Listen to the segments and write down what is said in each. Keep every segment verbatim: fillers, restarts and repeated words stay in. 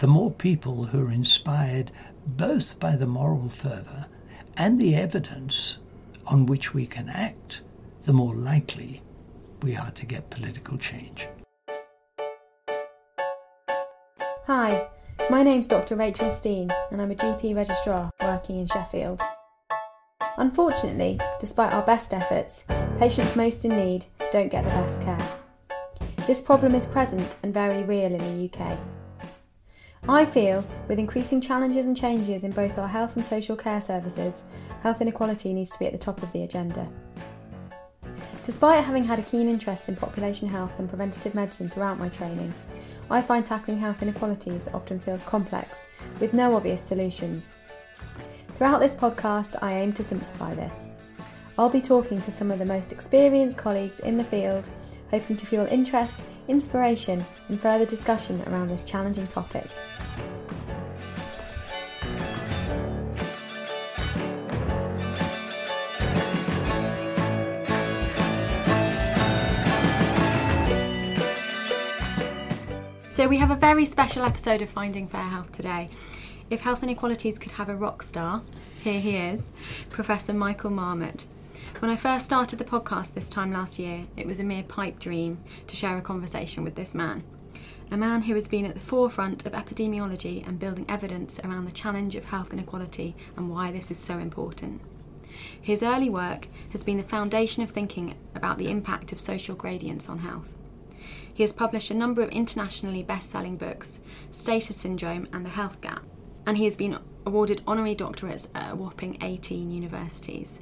the more people who are inspired both by the moral fervour and the evidence on which we can act, the more likely we are to get political change. Hi, my name's Doctor Rachel Steen and I'm a G P registrar working in Sheffield. Unfortunately, despite our best efforts, patients most in need don't get the best care. This problem is present and very real in the U K. I feel, with increasing challenges and changes in both our health and social care services, health inequality needs to be at the top of the agenda. Despite having had a keen interest in population health and preventative medicine throughout my training, I find tackling health inequalities often feels complex, with no obvious solutions. Throughout this podcast, I aim to simplify this. I'll be talking to some of the most experienced colleagues in the field, hoping to fuel interest, inspiration, and further discussion around this challenging topic. So we have a very special episode of Finding Fair Health today. If health inequalities could have a rock star, here he is, Professor Michael Marmot. When I first started the podcast this time last year, it was a mere pipe dream to share a conversation with this man. A man who has been at the forefront of epidemiology and building evidence around the challenge of health inequality and why this is so important. His early work has been the foundation of thinking about the impact of social gradients on health. He has published a number of internationally best-selling books, Status Syndrome and The Health Gap, and he has been awarded honorary doctorates at a whopping eighteen universities.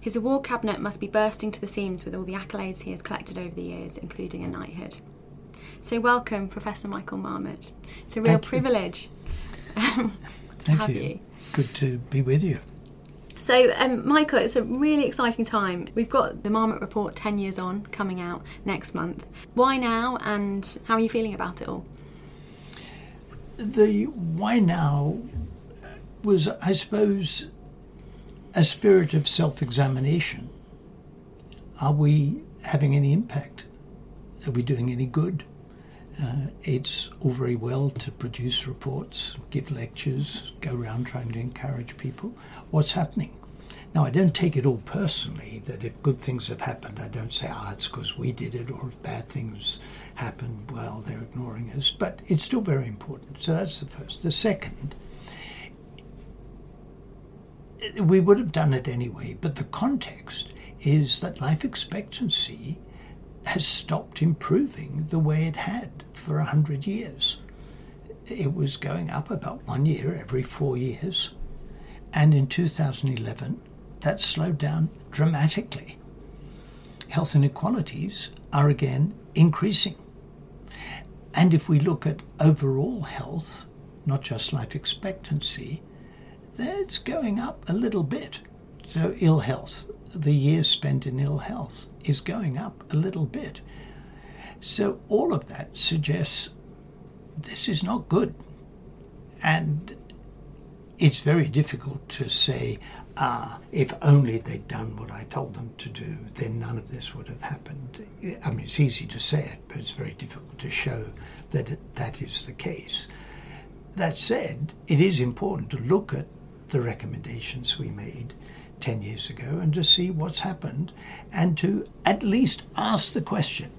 His award cabinet must be bursting to the seams with all the accolades he has collected over the years, including a knighthood. So welcome, Professor Michael Marmot. It's a real Thank privilege um, to Thank have you. you. Good to be with you. So, um, Michael, it's a really exciting time. We've got the Marmot Report ten years on coming out next month. Why now and how are you feeling about it all? The why now was, I suppose, a spirit of self-examination. Are we having any impact? Are we doing any good? Uh, it's all very well to produce reports, give lectures, go around trying to encourage people. What's happening? Now, I don't take it all personally, that if good things have happened, I don't say, ah, oh, it's because we did it, or if bad things happened, well, they're ignoring us. But it's still very important. So that's the first. The second, we would have done it anyway, but the context is that life expectancy has stopped improving the way it had for one hundred years. It was going up about one year every four years, and in two thousand eleven that slowed down dramatically. Health inequalities are again increasing. And if we look at overall health, not just life expectancy, that's going up a little bit. So ill health, the years spent in ill health is going up a little bit. So all of that suggests this is not good. And it's very difficult to say, ah, if only they'd done what I told them to do, then none of this would have happened. I mean, it's easy to say it, but it's very difficult to show that it, that is the case. That said, it is important to look at the recommendations we made ten years ago and to see what's happened and to at least ask the question,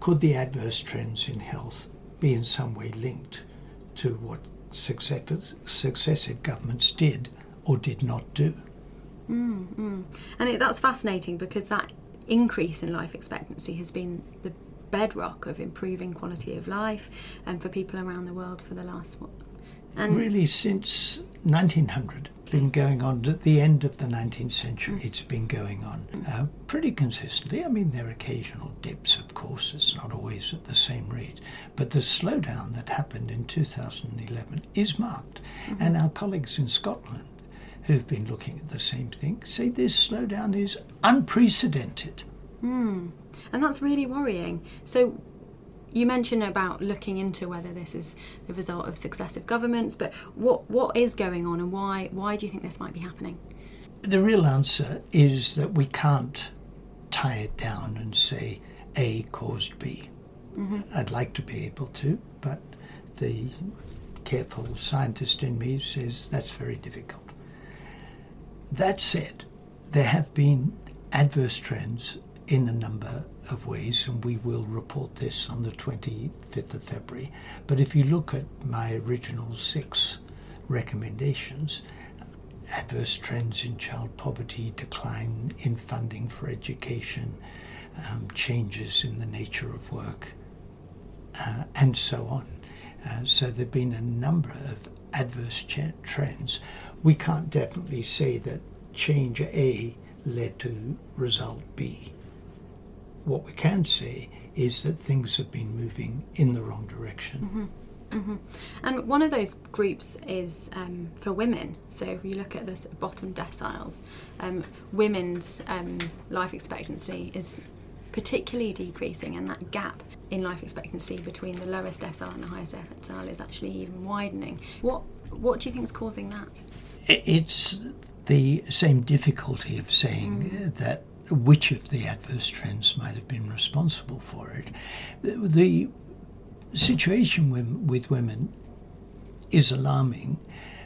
could the adverse trends in health be in some way linked to what successive governments did or did not do? Mm, mm. And it, that's fascinating because that increase in life expectancy has been the bedrock of improving quality of life and for people around the world for the last one. And really since nineteen hundred, been going on at the end of the nineteenth century, it's been going on uh, pretty consistently. I mean, there are occasional dips, of course, it's not always at the same rate, but the slowdown that happened in two thousand eleven is marked. Mm-hmm. And our colleagues in Scotland who've been looking at the same thing say this slowdown is unprecedented. Mm. And that's really worrying. So you mentioned about looking into whether this is the result of successive governments, but what what is going on and why why do you think this might be happening? The real answer is that we can't tie it down and say A caused B. Mm-hmm. I'd like to be able to, but the careful scientist in me says that's very difficult. That said, there have been adverse trends in a number of ways, and we will report this on the twenty-fifth of February. But if you look at my original six recommendations, adverse trends in child poverty, decline in funding for education, um, changes in the nature of work, uh, and so on. Uh, so there have been a number of adverse ch- trends. We can't definitely say that change A led to result B. What we can say is that things have been moving in the wrong direction. Mm-hmm. Mm-hmm. And one of those groups is um, for women. So if you look at the bottom deciles, um, women's um, life expectancy is particularly decreasing, and that gap in life expectancy between the lowest decile and the highest decile is actually even widening. What what do you think is causing that? It's the same difficulty of saying mm. that which of the adverse trends might have been responsible for it. The situation with women is alarming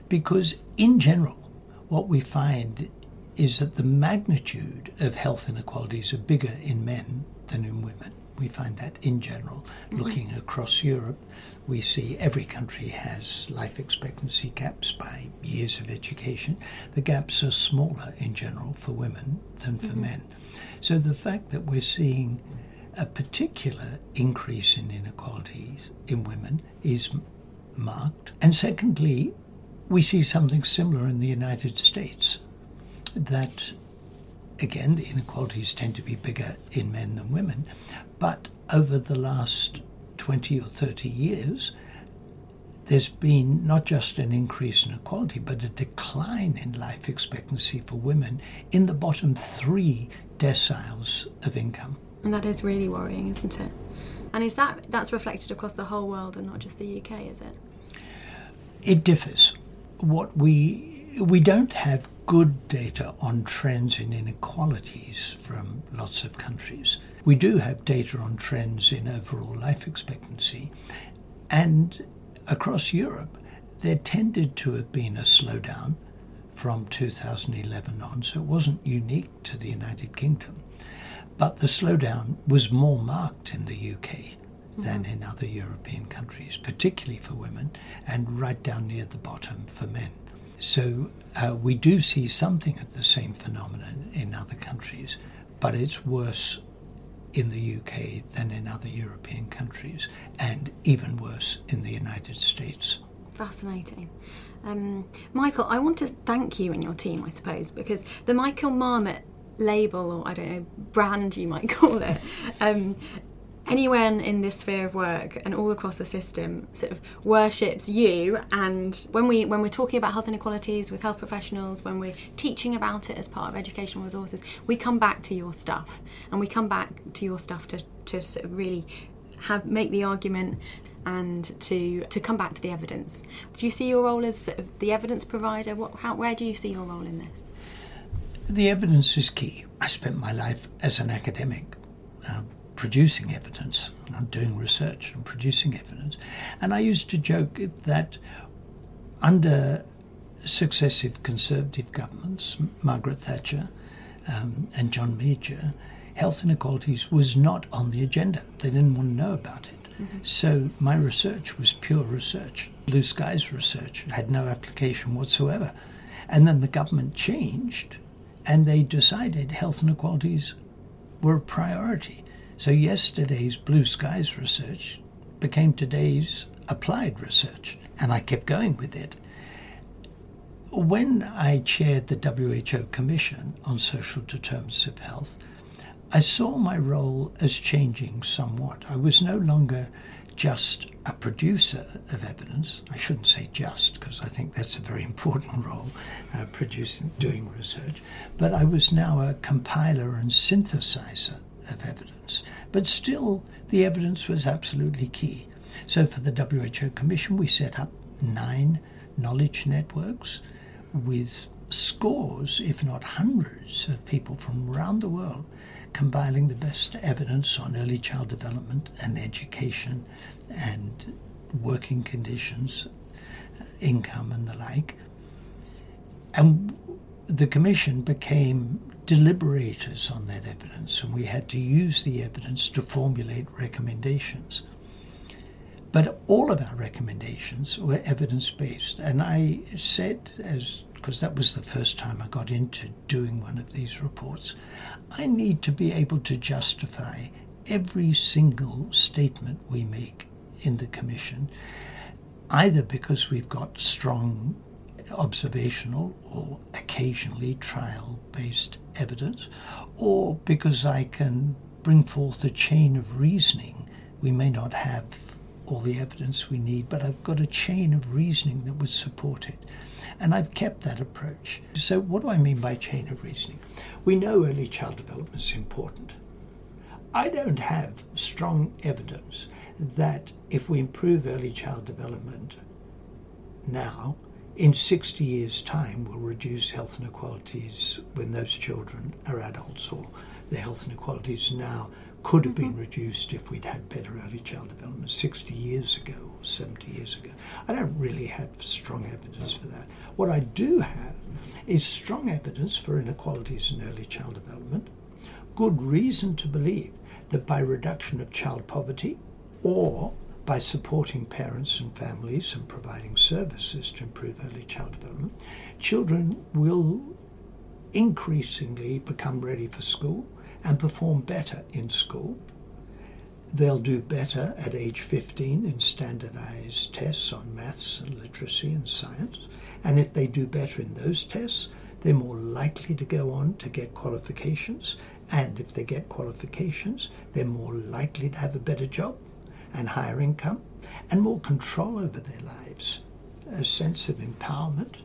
because, in general, what we find is that the magnitude of health inequalities are bigger in men than in women. We find that in general. Mm-hmm. Looking across Europe, we see every country has life expectancy gaps by years of education. The gaps are smaller in general for women than for mm-hmm. men. So the fact that we're seeing a particular increase in inequalities in women is marked. And secondly, we see something similar in the United States, that again, the inequalities tend to be bigger in men than women, but over the last twenty or thirty years, there's been not just an increase in equality, but a decline in life expectancy for women in the bottom three deciles of income. And that is really worrying, isn't it? And is that that's reflected across the whole world and not just the U K, is it? It differs. What we we don't have good data on trends in inequalities from lots of countries. We do have data on trends in overall life expectancy, and across Europe there tended to have been a slowdown from two thousand eleven on, so it wasn't unique to the United Kingdom. But the slowdown was more marked in the U K than mm-hmm. in other European countries, particularly for women, and right down near the bottom for men. So uh, we do see something of the same phenomenon in other countries, but it's worse in the U K than in other European countries, and even worse in the United States. Fascinating. Um, Michael, I want to thank you and your team, I suppose, because the Michael Marmot label, or I don't know, brand you might call it, um, anyone in this sphere of work and all across the system sort of worships you. And when we when we're talking about health inequalities with health professionals, when we're teaching about it as part of educational resources, we come back to your stuff, and we come back to your stuff to to sort of really have make the argument and to to come back to the evidence. Do you see your role as sort of the evidence provider? What how where do you see your role in this? The evidence is key. I spent my life as an academic uh, producing evidence. I'm doing research and producing evidence. And I used to joke that under successive Conservative governments, Margaret Thatcher um, and John Major, health inequalities was not on the agenda. They didn't want to know about it. Mm-hmm. So my research was pure research. Blue Skies research had no application whatsoever. And then the government changed, and they decided health inequalities were a priority. So yesterday's Blue Skies research became today's applied research, and I kept going with it. When I chaired the W H O Commission on Social Determinants of Health, I saw my role as changing somewhat. I was no longer just a producer of evidence. I shouldn't say just, because I think that's a very important role, uh, producing, doing research. But I was now a compiler and synthesizer of evidence. But still, the evidence was absolutely key. So for the W H O Commission, we set up nine knowledge networks with scores, if not hundreds, of people from around the world compiling the best evidence on early child development and education and working conditions income and the like. And the Commission became deliberators on that evidence, and we had to use the evidence to formulate recommendations. But all of our recommendations were evidence-based, and I said, as because that was the first time I got into doing one of these reports, I need to be able to justify every single statement we make in the Commission, either because we've got strong observational or occasionally trial-based evidence, or because I can bring forth a chain of reasoning. We may not have all the evidence we need, but I've got a chain of reasoning that would support it. And I've kept that approach. So what do I mean by chain of reasoning? We know early child development is important. I don't have strong evidence that if we improve early child development now, in sixty years' time, we'll reduce health inequalities when those children are adults, or the health inequalities now could have been reduced if we'd had better early child development sixty years ago or seventy years ago. I don't really have strong evidence for that. What I do have is strong evidence for inequalities in early child development, good reason to believe that by reduction of child poverty or by supporting parents and families and providing services to improve early child development, children will increasingly become ready for school and perform better in school. They'll do better at age fifteen in standardized tests on maths and literacy and science. And if they do better in those tests, they're more likely to go on to get qualifications. And if they get qualifications, they're more likely to have a better job and higher income and more control over their lives, a sense of empowerment,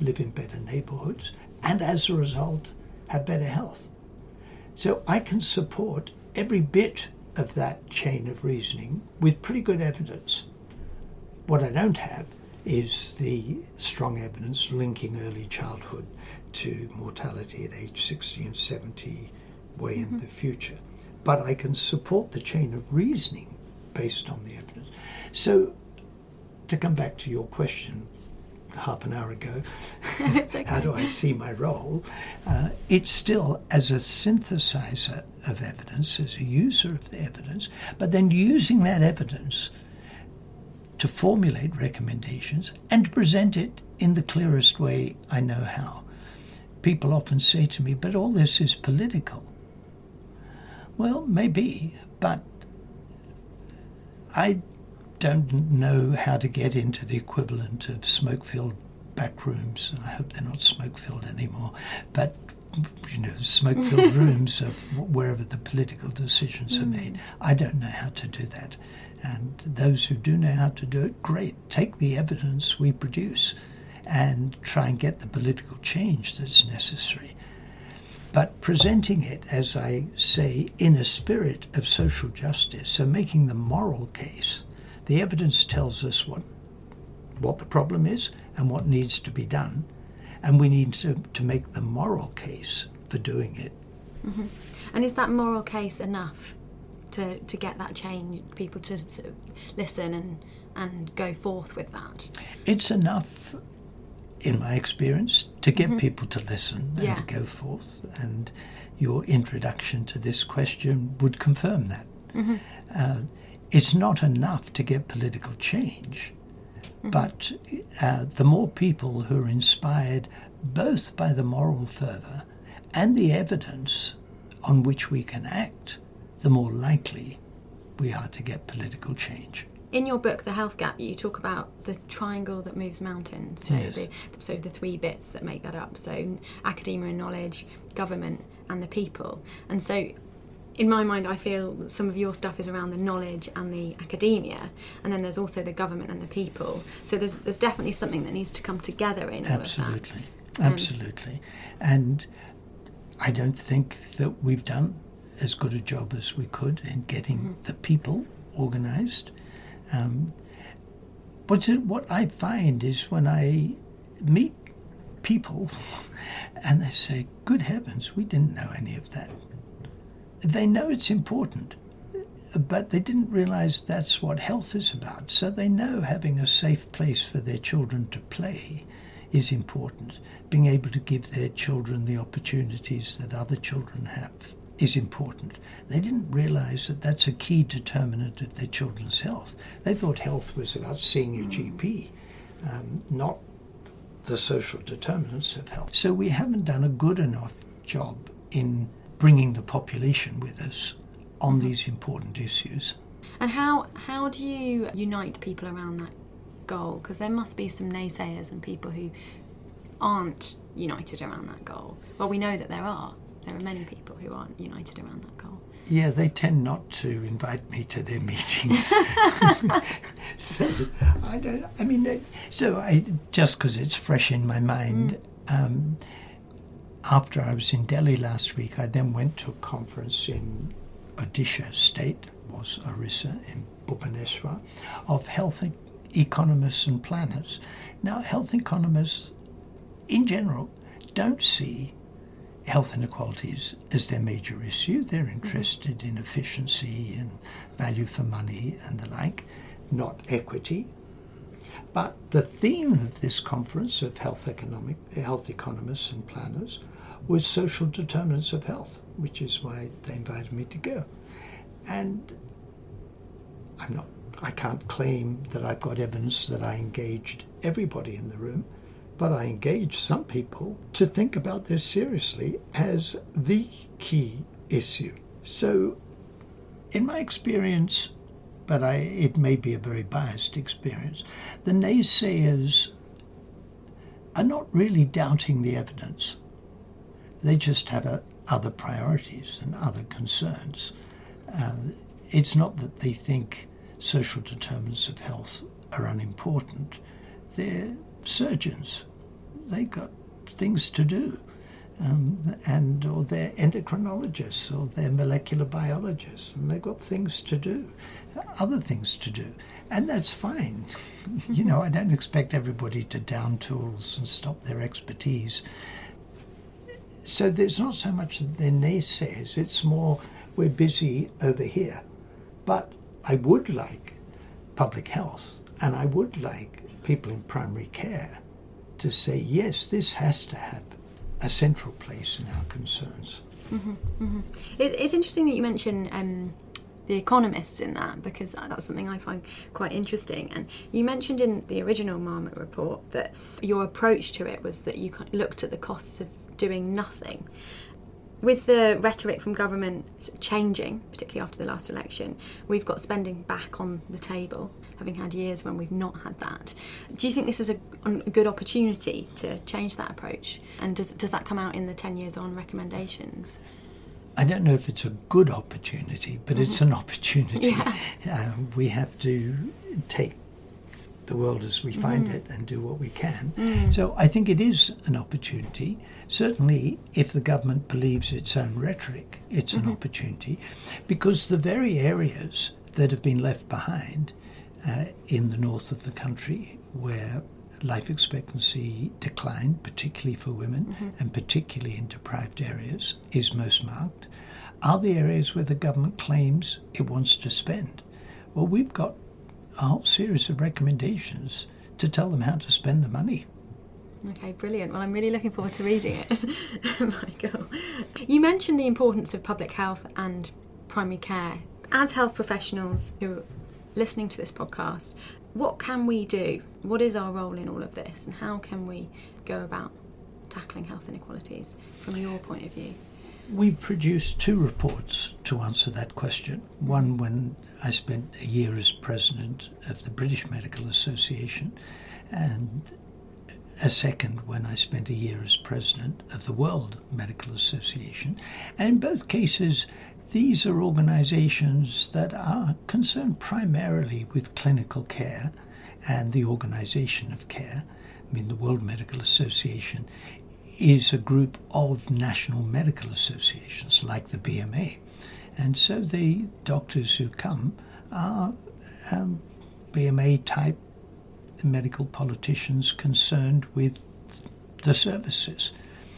live in better neighborhoods, and as a result, have better health. So I can support every bit of that chain of reasoning with pretty good evidence. What I don't have is the strong evidence linking early childhood to mortality at age sixty and seventy way mm-hmm. in the future. But I can support the chain of reasoning based on the evidence. So to come back to your question half an hour ago, it's okay. How do I see my role? Uh, it's still as a synthesizer of evidence, as a user of the evidence, but then using that evidence to formulate recommendations and to present it in the clearest way I know how. People often say to me, but all this is political. Well, maybe, but I don't know how to get into the equivalent of smoke-filled back rooms. I hope they're not smoke-filled anymore, but you know, smoke-filled rooms of wherever the political decisions mm. are made. I don't know how to do that. And those who do know how to do it, great. Take the evidence we produce and try and get the political change that's necessary. But presenting it, as I say, in a spirit of social justice, so making the moral case. The evidence tells us what what the problem is and what needs to be done, and we need to, to make the moral case for doing it. Mm-hmm. And is that moral case enough to, to get that change, people to sort of listen and, and go forth with that? It's enough, in my experience, to get mm-hmm. people to listen and yeah. to go forth, and your introduction to this question would confirm that. Mm-hmm. Uh, It's not enough to get political change, mm-hmm. but uh, the more people who are inspired both by the moral fervour and the evidence on which we can act, the more likely we are to get political change. In your book, The Health Gap, you talk about the triangle that moves mountains, so, yes. the, so the three bits that make that up, so academia and knowledge, government and the people. And so in my mind, I feel some of your stuff is around the knowledge and the academia, and then there's also the government and the people. So there's there's definitely something that needs to come together in all absolutely, of that. absolutely, and I don't think that we've done as good a job as we could in getting mm-hmm. the people organised. Um, what's it, what I find is when I meet people, and they say, "Good heavens, we didn't know any of that." They know it's important. but they didn't realize that's what health is about. So they know having a safe place for their children to play is important. Being able to give their children the opportunities that other children have is important. They didn't realize that that's a key determinant of their children's health. They thought health was about seeing your G P, um, not the social determinants of health. So we haven't done a good enough job in bringing the population with us on these important issues. And how how do you unite people around that goal? Because there must be some naysayers and people who aren't united around that goal. Well, we know that there are. There are many people who aren't united around that goal. Yeah, they tend not to invite me to their meetings. so I don't. I mean, so I just because it's fresh in my mind. Mm. Um, after I was in Delhi last week, I then went to a conference in Odisha State, was Orissa, in Bhubaneswar, of health economists and planners. Now, health economists, in general, don't see health inequalities as their major issue. They're interested in efficiency and value for money and the like, not equity. But the theme of this conference of health economic, health economists and planners was social determinants of health, which is why they invited me to go. And I'm not, I can't claim that I've got evidence that I engaged everybody in the room, but I engaged some people to think about this seriously as the key issue. So in my experience, but I, it may be a very biased experience, the naysayers are not really doubting the evidence. They just have a, other priorities and other concerns. Uh, it's not that they think social determinants of health are unimportant. They're surgeons. They've got things to do. Um, and or they're endocrinologists or they're molecular biologists, and they've got things to do, other things to do. And that's fine. You know, I don't expect everybody to down tools and stop their expertise. So there's not so much that they're naysayers, it's more we're busy over here. But I would like public health, and I would like people in primary care to say, yes, this has to have a central place in our concerns. Mm-hmm, mm-hmm. It, it's interesting that you mention um, the economists in that, because that's something I find quite interesting. And you mentioned in the original Marmot report that your approach to it was that you looked at the costs of doing nothing. With the rhetoric from government changing, particularly after the last election, we've got spending back on the table, having had years when we've not had that. Do you think this is a, a good opportunity to change that approach? And does does that come out in the ten years on recommendations? I don't know if it's a good opportunity, but mm-hmm. it's an opportunity. Yeah. Um, we have to take the world as we find mm. it and do what we can. Mm. So I think it is an opportunity. Certainly, if the government believes its own rhetoric, it's mm-hmm. an opportunity, because the very areas that have been left behind uh, in the north of the country, where life expectancy declined, particularly for women mm-hmm. and particularly in deprived areas, is most marked, are the areas where the government claims it wants to spend. Well, we've got a whole series of recommendations to tell them how to spend the money. Okay, brilliant. Well, I'm really looking forward to reading it, Michael. You mentioned the importance of public health and primary care. As health professionals who are listening to this podcast, what can we do? What is our role in all of this? And how can we go about tackling health inequalities from your point of view? We produced two reports to answer that question. One when I spent a year as president of the British Medical Association, and a second when I spent a year as president of the World Medical Association. And in both cases, these are organisations that are concerned primarily with clinical care and the organisation of care. I mean, the World Medical Association is a group of national medical associations like the B M A. And so the doctors who come are um, B M A-type medical politicians concerned with the services.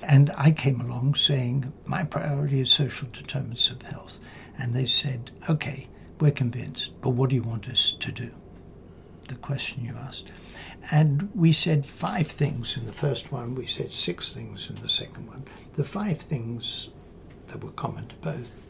And I came along saying, my priority is social determinants of health. And they said, OK, We're convinced, but what do you want us to do? The question you asked. And we said five things in the first one. We said six things in the second one. The five things that were common to both.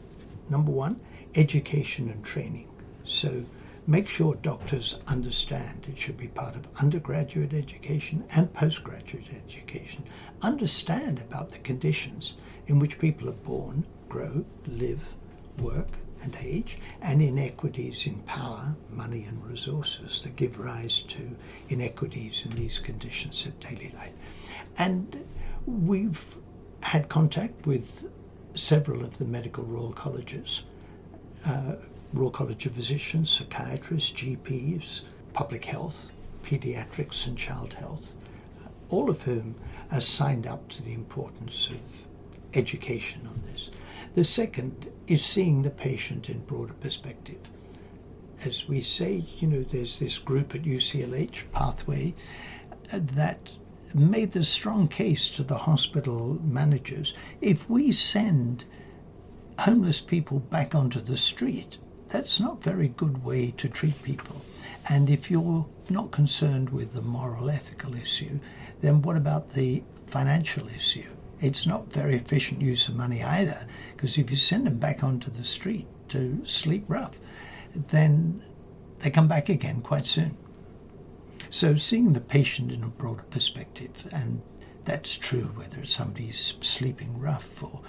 Number one, education and training. So make sure doctors understand it should be part of undergraduate education and postgraduate education. Understand about the conditions in which people are born, grow, live, work, and age, and inequities in power, money, and resources that give rise to inequities in these conditions of daily life. And we've had contact with several of the medical royal colleges, uh, Royal College of Physicians, psychiatrists, G Ps, public health, paediatrics, and child health, all of whom are signed up to the importance of education on this. The second is seeing the patient in broader perspective. As we say, you know, there's this group at U C L H, Pathway, that made the strong case to the hospital managers, if we send homeless people back onto the street, that's not a very good way to treat people. And if you're not concerned with the moral, ethical issue, then what about the financial issue? It's not very efficient use of money either, because if you send them back onto the street to sleep rough, then they come back again quite soon. So seeing the patient in a broader perspective, and that's true whether somebody's sleeping rough or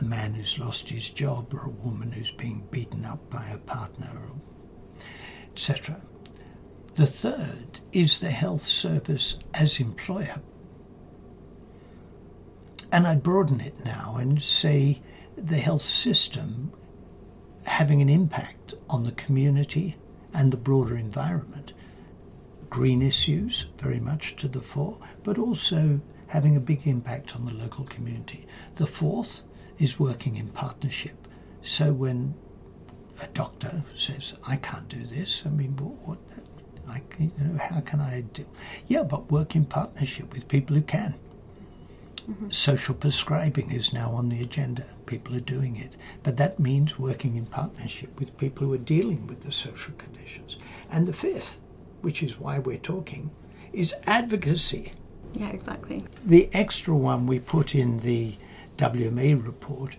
a man who's lost his job or a woman who's being beaten up by her partner, et cetera. The third is the health service as employer. And I broaden it now and say the health system having an impact on the community and the broader environment. Green issues very much to the fore, but also having a big impact on the local community. The fourth is working in partnership. So when a doctor says, I can't do this, I mean, what, I, you know, how can I do? Yeah, but work in partnership with people who can. Mm-hmm. Social prescribing is now on the agenda. People are doing it. But that means working in partnership with people who are dealing with the social conditions. And the fifth, which is why we're talking, is advocacy. Yeah, exactly. The extra one we put in the W M A report,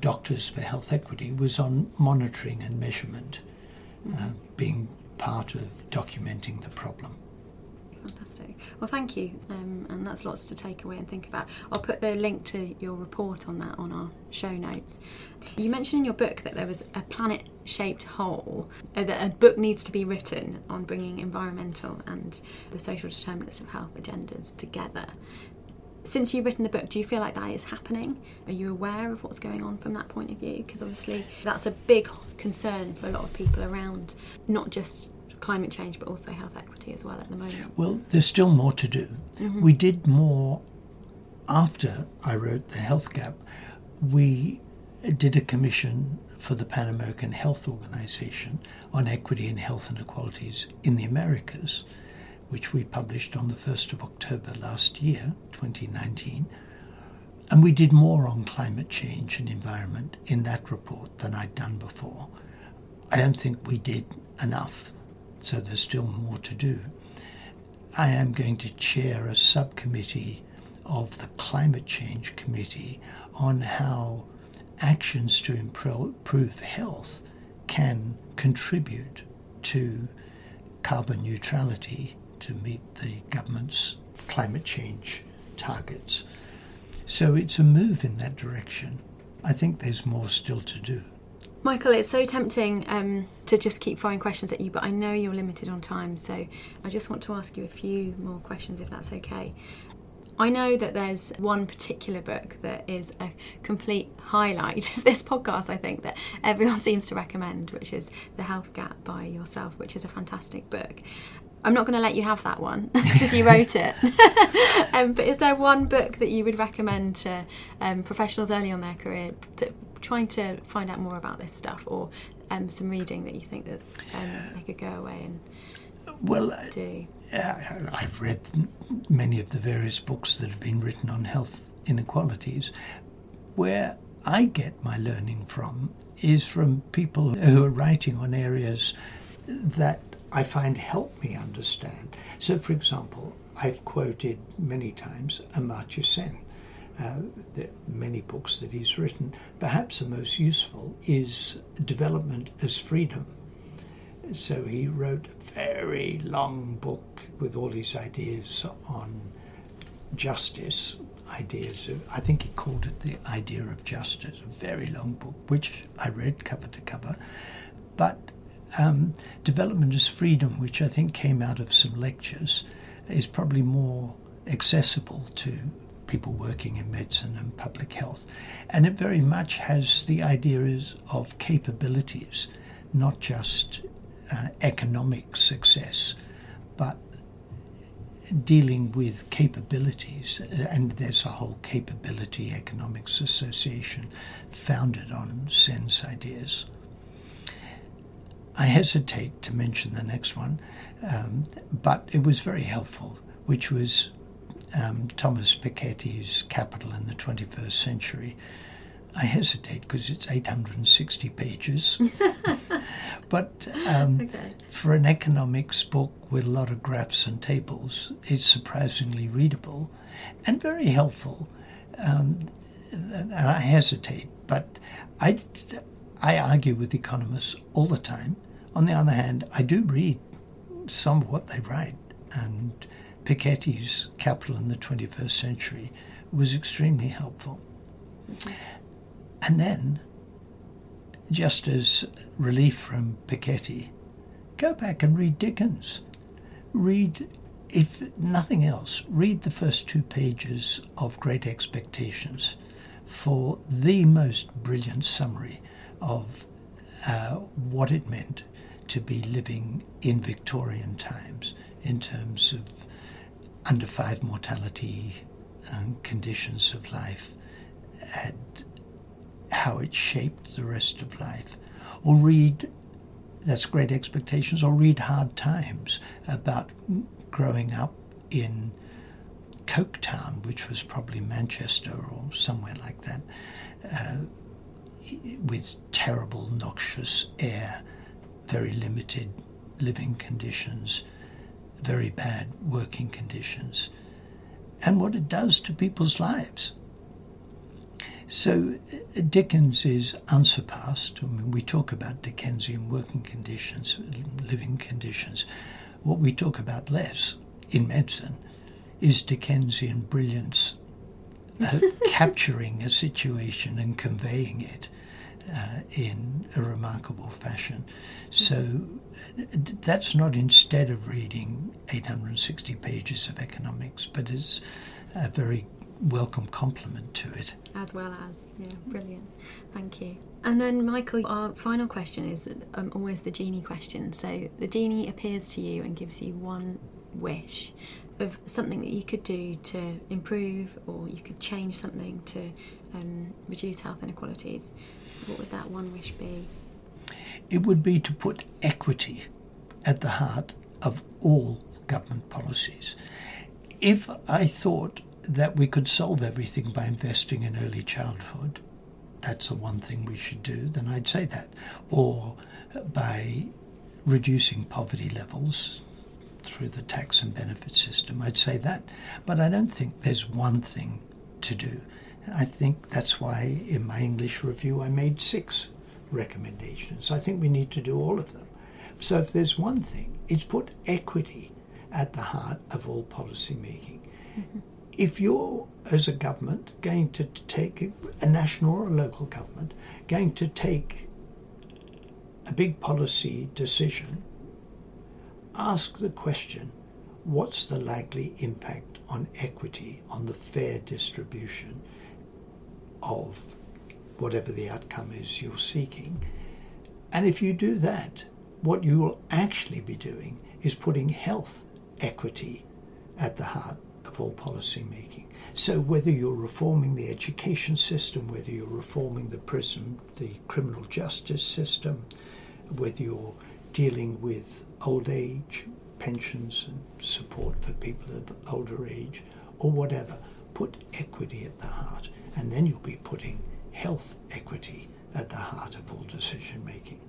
Doctors for Health Equity, was on monitoring and measurement, mm-hmm. uh, being part of documenting the problem. Fantastic. Well, thank you. Um, and that's lots to take away and think about. I'll put the link to your report on that on our show notes. You mentioned in your book that there was a planet-shaped hole, uh, that a book needs to be written on bringing environmental and the social determinants of health agendas together. Since you've written the book, do you feel like that is happening? Are you aware of what's going on from that point of view? Because obviously that's a big concern for a lot of people around, not just climate change, but also health equity as well at the moment. Well, there's still more to do. Mm-hmm. We did more after I wrote The Health Gap. We did a commission for the Pan-American Health Organization on equity in health inequalities in the Americas, which we published on the first of October last year, twenty nineteen. And we did more on climate change and environment in that report than I'd done before. I don't think we did enough. So there's still more to do. I am going to chair a subcommittee of the Climate Change Committee on how actions to improve health can contribute to carbon neutrality to meet the government's climate change targets. So it's a move in that direction. I think there's more still to do. Michael, it's so tempting um, to just keep throwing questions at you, but I know you're limited on time, so I just want to ask you a few more questions, if that's okay. I know that there's one particular book that is a complete highlight of this podcast, I think, that everyone seems to recommend, which is The Health Gap by yourself, which is a fantastic book. I'm not going to let you have that one because you wrote it. um, but is there one book that you would recommend to um, professionals early on their career to, trying to find out more about this stuff, or um, some reading that you think that um, they could go away and well, do? Well, I've read many of the various books that have been written on health inequalities. Where I get my learning from is from people who are writing on areas that I find help me understand. So, for example, I've quoted many times Amartya Sen. Uh, there are many books that he's written. Perhaps the most useful is Development as Freedom. So he wrote a very long book with all his ideas on justice, ideas of, I think he called it The Idea of Justice, a very long book, which I read cover to cover. But um, Development as Freedom, which I think came out of some lectures, is probably more accessible to people working in medicine and public health. And it very much has the ideas of capabilities, not just uh, economic success, but dealing with capabilities. And there's a whole Capability Economics Association founded on Sen's ideas. I hesitate to mention the next one, um, but it was very helpful, which was Um, Thomas Piketty's Capital in the twenty-first Century. I hesitate because it's eight hundred sixty pages. But um, okay. For an economics book with a lot of graphs and tables, it's surprisingly readable and very helpful. Um, and I hesitate, but I, I argue with economists all the time. On the other hand, I do read some of what they write, and Piketty's Capital in the twenty-first Century was extremely helpful. And then, just as relief from Piketty, go back and read Dickens. Read, if nothing else, read the first two pages of Great Expectations for the most brilliant summary of uh, what it meant to be living in Victorian times in terms of under five mortality, um, conditions of life, and how it shaped the rest of life. Or read, that's Great Expectations, or read Hard Times about growing up in Coketown, which was probably Manchester or somewhere like that, uh, with terrible noxious air, very limited living conditions, very bad working conditions, and what it does to people's lives. So Dickens is unsurpassed. I mean, we talk about Dickensian working conditions, living conditions. What we talk about less in medicine is Dickensian brilliance, uh, capturing a situation and conveying it Uh, in a remarkable fashion. So that's not instead of reading eight hundred sixty pages of economics, but it's a very welcome complement to it. As well as, yeah, brilliant. Thank you. And then, Michael, our final question is um, always the genie question. So the genie appears to you and gives you one wish of something that you could do to improve, or you could change something to um, reduce health inequalities. What would that one wish be? It would be to put equity at the heart of all government policies. If I thought that we could solve everything by investing in early childhood, that's the one thing we should do, then I'd say that. Or by reducing poverty levels through the tax and benefit system, I'd say that. But I don't think there's one thing to do. I think that's why in my English review I made six recommendations. I think we need to do all of them. So if there's one thing, it's put equity at the heart of all policy making. Mm-hmm. If you're, as a government, going to take, a national or a local government, going to take a big policy decision, ask the question, what's the likely impact on equity, on the fair distribution of whatever the outcome is you're seeking? And if you do that, what you will actually be doing is putting health equity at the heart of all policy making. So whether you're reforming the education system, whether you're reforming the prison, the criminal justice system, whether you're dealing with old age, pensions and support for people of older age, or whatever, put equity at the heart. And then you'll be putting health equity at the heart of all decision making.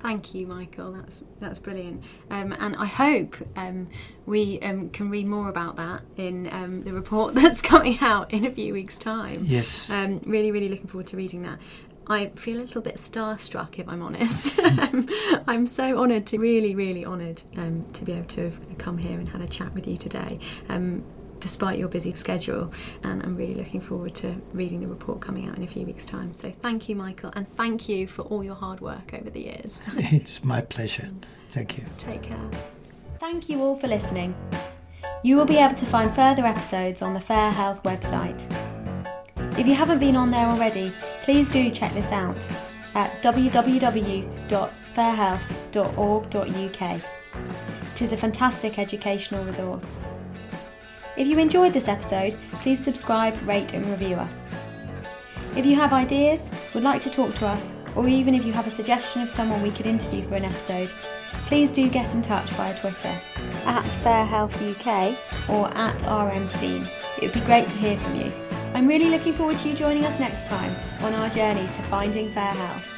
Thank you, Michael. That's that's brilliant, um, and I hope um, we um, can read more about that in um, the report that's coming out in a few weeks' time. Yes. Um, really, really looking forward to reading that. I feel a little bit starstruck, if I'm honest. um, I'm so honoured to, really, really honoured um, to be able to have come here and had a chat with you today, um, despite your busy schedule. And I'm really looking forward to reading the report coming out in a few weeks' time. So thank you, Michael, and thank you for all your hard work over the years. It's my pleasure. Thank you. Take care. Thank you all for listening. You will be able to find further episodes on the Fair Health website. If you haven't been on there already, please do check this out at w w w dot fair health dot org dot u k. It is a fantastic educational resource. If you enjoyed this episode, please subscribe, rate and review us. If you have ideas, would like to talk to us, or even if you have a suggestion of someone we could interview for an episode, please do get in touch via Twitter at fair health u k or at r m steen. It would be great to hear from you. I'm really looking forward to you joining us next time on our journey to finding fair health.